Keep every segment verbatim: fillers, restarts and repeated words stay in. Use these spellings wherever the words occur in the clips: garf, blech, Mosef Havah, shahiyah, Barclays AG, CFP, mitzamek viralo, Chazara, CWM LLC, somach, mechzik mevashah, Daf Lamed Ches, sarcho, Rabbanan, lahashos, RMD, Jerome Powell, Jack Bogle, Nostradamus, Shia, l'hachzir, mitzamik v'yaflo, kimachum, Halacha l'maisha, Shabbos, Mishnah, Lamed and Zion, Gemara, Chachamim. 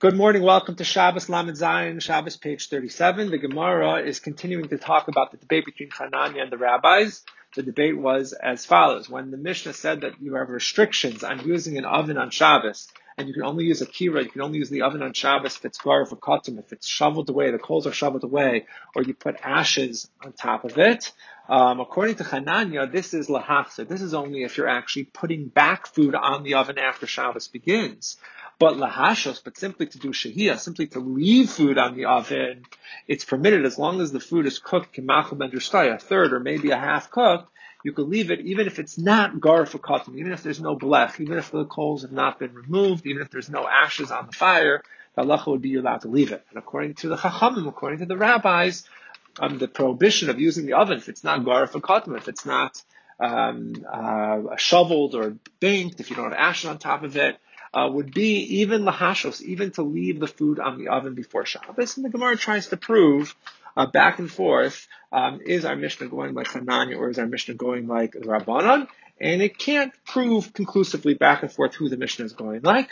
Good morning. Welcome to Shabbos, Lamed and Zion, Shabbos, page thirty-seven. The Gemara is continuing to talk about the debate between Chananya and the rabbis. The debate was as follows. When the Mishnah said that you have restrictions on using an oven on Shabbos, and you can only use a kira, you can only use the oven on Shabbos if it's garf v'katum, if it's shoveled away, the coals are shoveled away, or you put ashes on top of it. Um, according to Chananya, this is l'hachzir. This is only if you're actually putting back food on the oven after Shabbos begins. But lahashos, but simply to do shahiyah, simply to leave food on the oven, it's permitted as long as the food is cooked, kimachum and a third or maybe a half cooked. You can leave it even if it's not garf v'katum, even if there's no blech, even if the coals have not been removed, even if there's no ashes on the fire, the halacha would be you're allowed to leave it. And according to the Chachamim, according to the rabbis, um, the prohibition of using the oven, if it's not garf v'katum, if it's not um, uh, shoveled or banked, if you don't have ashes on top of it, Uh, would be even lahashos, even to leave the food on the oven before Shabbos. And the Gemara tries to prove uh, back and forth, um, is our Mishnah going like Chananya or is our Mishnah going like Rabbanan? And it can't prove conclusively back and forth who the Mishnah is going like.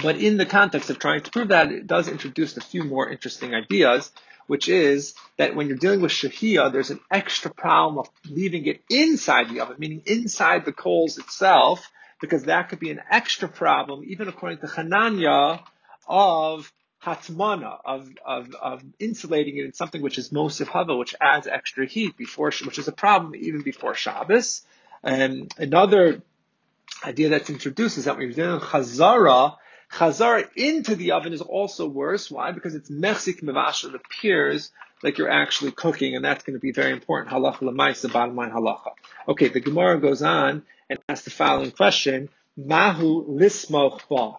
But in the context of trying to prove that, it does introduce a few more interesting ideas, which is that when you're dealing with shahiyah, there's an extra problem of leaving it inside the oven, meaning inside the coals itself, because that could be an extra problem, even according to Chananya, of Hatmana, of, of, of insulating it in something which is Mosef Havah, which adds extra heat, before, which is a problem even before Shabbos. And another idea that's introduced is that when you're dealing with Chazara, Chazara into the oven is also worse. Why? Because it's mechzik mevashah. It appears like you're actually cooking, and that's going to be very important. Halacha l'maisha, bottom line halacha. Okay, the Gemara goes on and asks the following question. Mahu lismoch ba.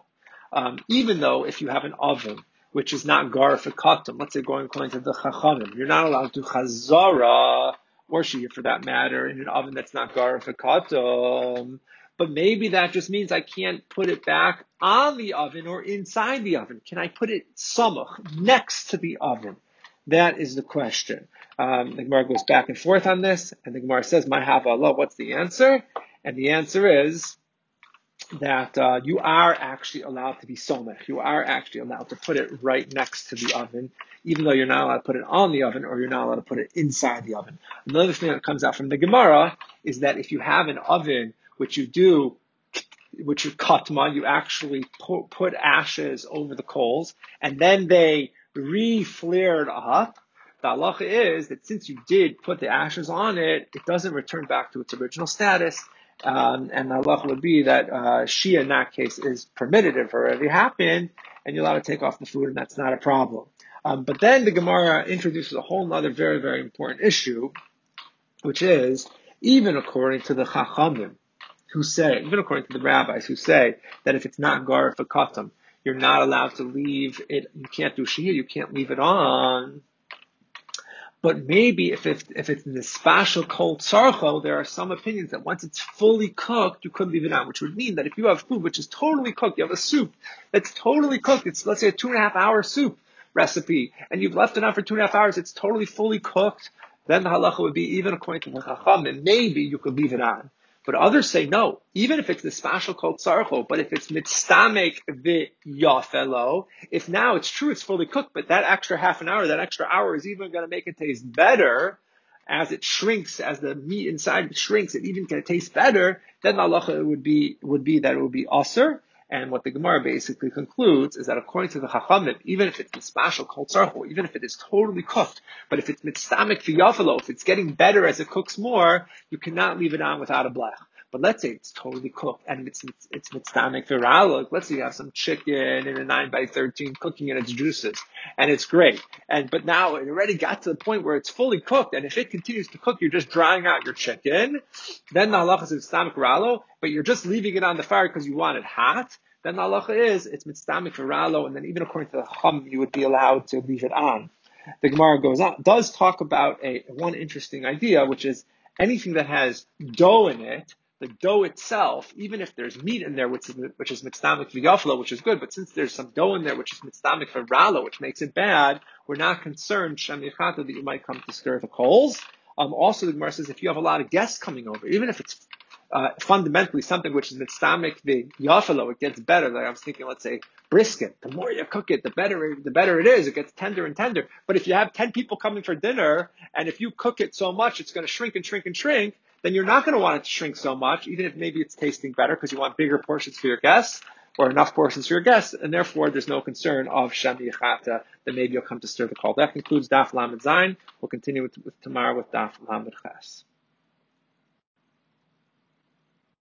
Um, even though if you have an oven, which is not garafikatum, let's say going according to the Chachamim, you're not allowed to Chazara, or Shia for that matter, in an oven that's not garafikatum. But maybe that just means I can't put it back on the oven or inside the oven. Can I put it somach, next to the oven? That is the question. Um, the Gemara goes back and forth on this, and the Gemara says, "My havala, what's the answer?" And the answer is that uh, you are actually allowed to be somach. You are actually allowed to put it right next to the oven, even though you're not allowed to put it on the oven or you're not allowed to put it inside the oven. Another thing that comes out from the Gemara is that if you have an oven which you do, which you katma, you actually put, put ashes over the coals, and then they re-flared up. The halacha is that since you did put the ashes on it, it doesn't return back to its original status, um, and the halacha would be that uh, Shia in that case is permitted if it already happened, and you're allowed to take off the food, and that's not a problem. Um, but then the Gemara introduces a whole other very, very important issue, which is, even according to the Chachamim, who say, even according to the rabbis, who say that if it's not garf v'katum, you're not allowed to leave it, you can't do shahiyah, you can't leave it on. But maybe if it's, if it's in the special cold sarcho, there are some opinions that once it's fully cooked, you could leave it on, which would mean that if you have food which is totally cooked, you have a soup that's totally cooked, it's let's say a two and a half hour soup recipe, and you've left it on for two and a half hours, it's totally fully cooked, then the halacha would be, even according to the Chacham, and maybe you could leave it on. But others say no, even if it's the special called sarcho, but if it's mitztamik v'yaflo, if now it's true, it's fully cooked, but that extra half an hour, that extra hour is even going to make it taste better as it shrinks, as the meat inside shrinks, it even can taste better, then the halacha would be, would be that it would be usur. And what the Gemara basically concludes is that according to the Chachamim, even if it's the special called sarcho, even if it is totally cooked, but if it's mitzamik v'yaflo, if it's getting better as it cooks more, you cannot leave it on without a blech. But let's say it's totally cooked and it's it's, it's mitzamek viralo. Let's say you have some chicken in a nine by thirteen cooking in its juices and it's great. And but now it already got to the point where it's fully cooked, and if it continues to cook, you're just drying out your chicken. Then the halacha is mitzamek viralo, but you're just leaving it on the fire because you want it hot. Then the halacha is it's mitzamek viralo, and then even according to the Chum, you would be allowed to leave it on. The Gemara goes on, does talk about a one interesting idea, which is anything that has dough in it, the dough itself, even if there's meat in there, which is, which is mitstamik v'yaflo, which is good, but since there's some dough in there, which is mitstamik v'ralo, which makes it bad, we're not concerned, shemichata, that you might come to stir the coals. Um, also, the Gemara says, if you have a lot of guests coming over, even if it's uh, fundamentally something which is mitztamik v'yaflo, it gets better. Like I was thinking, let's say brisket. The more you cook it, the better, the better it is. It gets tender and tender. But if you have ten people coming for dinner, and if you cook it so much, it's going to shrink and shrink and shrink, then you're not going to want it to shrink so much, even if maybe it's tasting better because you want bigger portions for your guests or enough portions for your guests, and therefore there's no concern of Shem Yichata that maybe you'll come to stir the call. That concludes Daf Lamed Zion. We'll continue with, with tomorrow with Daf Lamed Ches.